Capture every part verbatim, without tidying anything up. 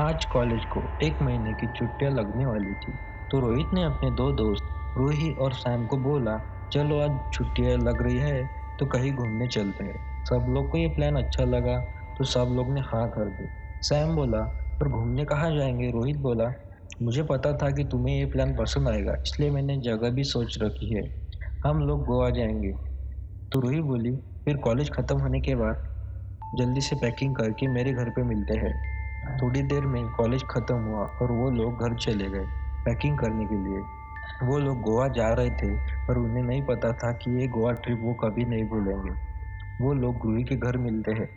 आज कॉलेज को एक महीने की छुट्टियां लगने वाली थी तो रोहित ने अपने दो दोस्त रूही और सैम को बोला, चलो आज छुट्टियां लग रही है तो कहीं घूमने चलते हैं। सब लोग को ये प्लान अच्छा लगा तो सब लोग ने हाँ कर दी। सैम बोला, पर घूमने कहाँ जाएंगे? रोहित बोला, मुझे पता था कि तुम्हें ये प्लान पसंद आएगा इसलिए मैंने जगह भी सोच रखी है, हम लोग गोवा जाएंगे। तो रूही बोली, फिर कॉलेज ख़त्म होने के बाद जल्दी से पैकिंग करके मेरे घर पे मिलते हैं। थोड़ी देर में कॉलेज ख़त्म हुआ और वो लोग घर चले गए पैकिंग करने के लिए। वो लोग गोवा जा रहे थे पर उन्हें नहीं पता था कि ये गोवा ट्रिप वो कभी नहीं भूलेंगे। वो लोग रूही के घर मिलते हैं।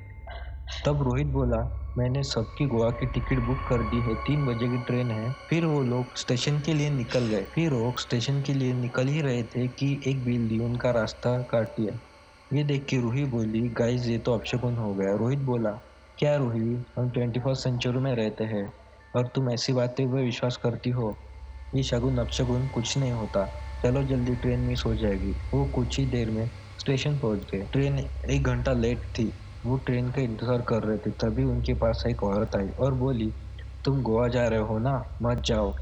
तब रोहित बोला, मैंने सबकी गोवा की टिकट बुक कर दी है, तीन बजे की ट्रेन है। फिर वो लोग स्टेशन के लिए निकल गए। फिर वो स्टेशन के लिए निकल ही रहे थे कि एक बिल्ली उनका रास्ता काट लिया। ये देख के रूही बोली, गाइस ये तो अपशगुन हो गया। रोहित बोला, क्या रूही, हम ट्वेंटी फर्स्ट सेंचुरी में रहते हैं और तुम ऐसी बातें पर विश्वास करती हो? ये शगुन अपशगुन कुछ नहीं होता, चलो जल्दी ट्रेन मिस हो जाएगी। वो कुछ ही देर में स्टेशन पहुंच गए। ट्रेन एक घंटा लेट थी। वो ट्रेन का इंतज़ार कर रहे थे तभी उनके पास एक औरत आई और बोली, तुम गोवा जा रहे हो ना, मत जाओ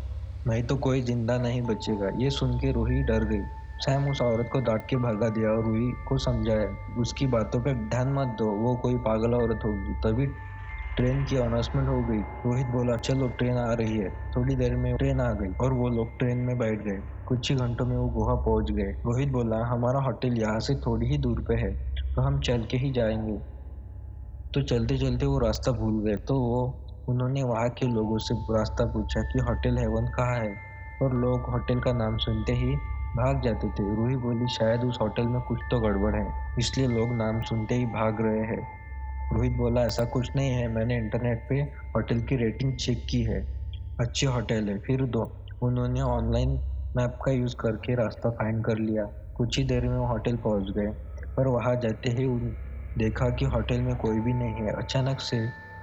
नहीं तो कोई ज़िंदा नहीं बचेगा। ये सुन के रूही डर गई। सैम उस औरत को डांट के भगा दिया और रूही को समझाया, उसकी बातों पे ध्यान मत दो, वो कोई पागल औरत होगी। तभी ट्रेन की अनाउंसमेंट हो गई। रोहित बोला, चलो ट्रेन आ रही है। थोड़ी देर में ट्रेन आ गई और वो लोग ट्रेन में बैठ गए। कुछ ही घंटों में वो गोवा पहुँच गए। रोहित बोला, हमारा होटल यहाँ से थोड़ी ही दूर पे है तो हम चल के ही जाएंगे। तो चलते चलते वो रास्ता भूल गए तो वो उन्होंने वहाँ के लोगों से रास्ता पूछा कि होटल हेवन कहाँ है, और लोग होटल का नाम सुनते ही भाग जाते थे। रूही बोली, शायद उस होटल में कुछ तो गड़बड़ है इसलिए लोग नाम सुनते ही भाग रहे हैं। रोहित बोला, ऐसा कुछ नहीं है, मैंने इंटरनेट पे होटल की रेटिंग चेक की है, अच्छे होटल है। फिर दो उन्होंने ऑनलाइन मैप का यूज़ करके रास्ता फाइंड कर लिया। कुछ ही देर में वो होटल पहुँच गए पर वहाँ जाते ही उन देखा कि होटल में कोई भी नहीं है। अचानक से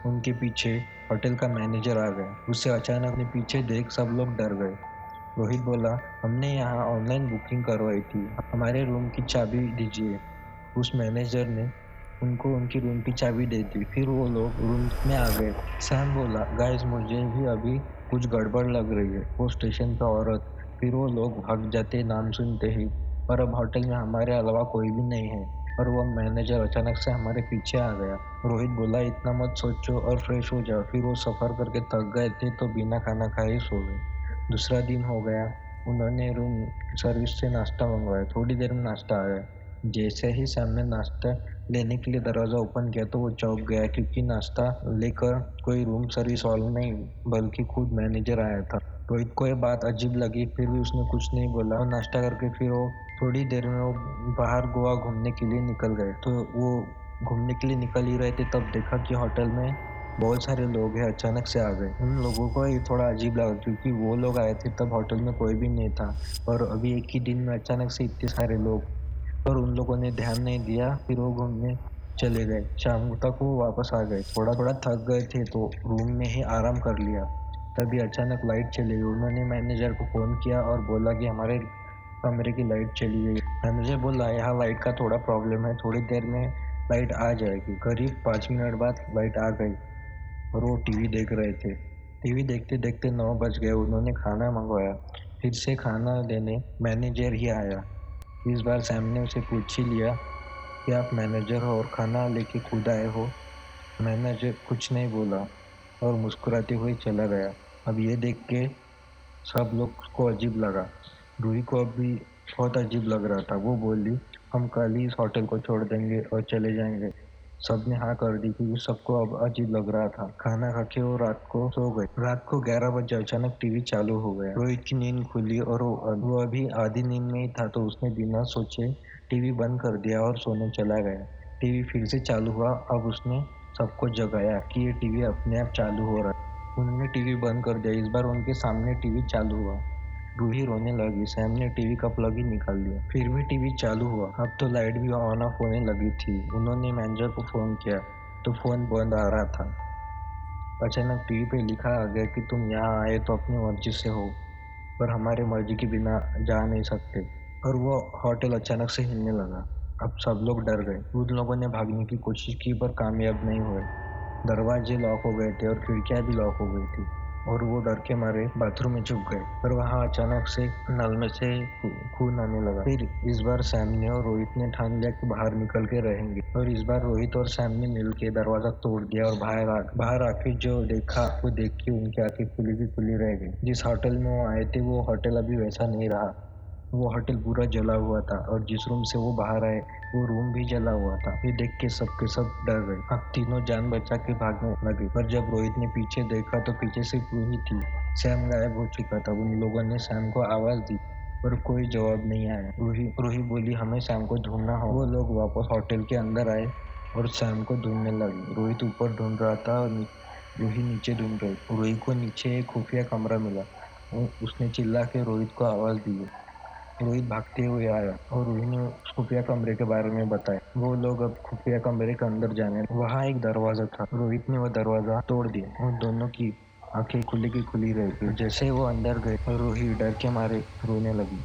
उनके पीछे होटल का मैनेजर आ गया। उससे अचानक ने पीछे देख सब लोग डर गए। रोहित बोला, हमने यहाँ ऑनलाइन बुकिंग करवाई थी, हमारे रूम की चाबी दीजिए। उस मैनेजर ने उनको उनकी रूम की चाबी दे दी। फिर वो लोग रूम में आ गए। सैम बोला, गाइस मुझे भी अभी कुछ गड़बड़ लग रही है। वो स्टेशन पर औरत, फिर वो लोग भाग जाते नाम सुनते ही, और अब होटल में हमारे अलावा कोई भी नहीं है, और वह मैनेजर अचानक से हमारे पीछे आ गया। रोहित बोला, इतना मत सोचो और फ्रेश हो जाओ। फिर वो सफ़र करके थक गए थे तो बिना खाना खाए सो गए। दूसरा दिन हो गया। उन्होंने रूम सर्विस से नाश्ता मंगवाया। थोड़ी देर में नाश्ता आया। जैसे ही सामने नाश्ता लेने के लिए दरवाज़ा ओपन किया तो वो चौंक गया क्योंकि नाश्ता लेकर कोई रूम सर्विस वाला नहीं बल्कि खुद मैनेजर आया था। रोहित को ये बात अजीब लगी फिर भी उसने कुछ नहीं बोला और नाश्ता करके फिर वो थोड़ी देर में वो बाहर गोवा घूमने के लिए निकल गए। तो वो घूमने के लिए निकल ही रहे थे तब देखा कि होटल में बहुत सारे लोग हैं, अचानक से आ गए। उन लोगों को ये थोड़ा अजीब लगा क्योंकि वो लोग आए थे तब होटल में कोई भी नहीं था, और अभी एक ही दिन में अचानक से इतने सारे लोग, पर उन लोगों ने ध्यान नहीं दिया। फिर वो घूमने चले गए। शाम तक वो वापस आ गए। थोड़ा थोड़ा थक गए थे तो रूम में ही आराम कर लिया। तभी अचानक लाइट चली गई। उन्होंने मैनेजर को फ़ोन किया और बोला कि हमारे कमरे की लाइट चली गई। मैनेजर बोला, यहाँ लाइट का थोड़ा प्रॉब्लम है, थोड़ी देर में लाइट आ जाएगी। करीब पाँच मिनट बाद लाइट आ गई और वो टीवी देख रहे थे। टीवी देखते देखते नौ बज गए। उन्होंने खाना मंगवाया। फिर से खाना देने मैनेजर ही आया। इस बार सैम ने उसे पूछ ही लिया कि आप मैनेजर हो और खाना लेके खुद आए हो। मैनेजर कुछ नहीं बोला और मुस्कुराते हुए चला गया। अब ये देख के सब लोग को अजीब लगा। रूही को अब भी बहुत अजीब लग रहा था। वो बोली, हम कल ही इस होटल को छोड़ देंगे और चले जाएंगे। सब ने हाँ कर दी क्योंकि सबको अब अजीब लग रहा था। खाना खा के वो रात को सो गई। रात को ग्यारह बजे अचानक टीवी चालू हो गया। रोहित की नींद खुली और वो अभी आधी नींद में ही था तो उसने बिना सोचे टीवी बंद कर दिया और सोने चला गया। टीवी फिर से चालू हुआ। अब उसने सबको जगाया कि ये टीवी अपने आप चालू हो रहा है। उन्होंने टीवी बंद कर दिया। इस बार उनके सामने टीवी चालू हुआ। रूही रोने लगी। सैम ने टीवी का प्लग ही निकाल दिया। फिर भी टीवी चालू हुआ। अब तो लाइट भी ऑन ऑफ होने लगी थी। उन्होंने मैनेजर को फ़ोन किया तो फ़ोन बंद आ रहा था। अचानक टीवी पे लिखा आ गया कि तुम यहाँ आए तो अपनी मर्जी से हो पर हमारे मर्जी के बिना जा नहीं सकते, और वो होटल अचानक से हिलने लगा। अब सब लोग डर गए। उन लोगों ने भागने की कोशिश की पर कामयाब नहीं हुए। दरवाजे लॉक हो गए थे और खिड़कियाँ भी लॉक हो गई थी और वो डर के मारे बाथरूम में छुप गए। पर वहाँ अचानक से नल में से खून आने लगा। फिर इस बार सैम ने और रोहित ने ठान लिया कि बाहर निकल के रहेंगे और इस बार रोहित और सैम ने मिलकर दरवाजा तोड़ दिया और बाहर आ बाहर आके जो देखा वो देख के उनकी आंखें खुली की खुली रह गई। जिस होटल में वो आए थे वो होटल अभी वैसा नहीं रहा। वो होटल पूरा जला हुआ था और जिस रूम से वो बाहर आए वो रूम भी जला हुआ था। ये देख के सब के सब डर गए। अब तीनों जान बचा के भागने लगे। पर जब रोहित ने पीछे देखा तो पीछे सिर्फ रोहित थी, सैम गायब हो चुका था। उन लोगों ने सैम को आवाज़ दी पर कोई जवाब नहीं आया। रोहित रोहित बोली हमें सैम को ढूंढना हो। वो लोग वापस होटल के अंदर आए और सैम को ढूंढने लगे। रोहित ऊपर ढूंढ रहा था और रोहित नीचे ढूंढ रहे। रोहित को नीचे एक खुफिया कमरा मिला। उसने चिल्ला के रोहित को आवाज़ दी। रोहित भागते हुए आया और रोहित ने खुफिया कमरे के बारे में बताया। वो लोग अब खुफिया कमरे के अंदर जाने। वहाँ एक दरवाज़ा था। रोहित ने वो दरवाज़ा तोड़ दिया। उन दोनों की आंखें खुली की खुली रह गई। जैसे वो अंदर गए रोहित डर के मारे रोने लगी।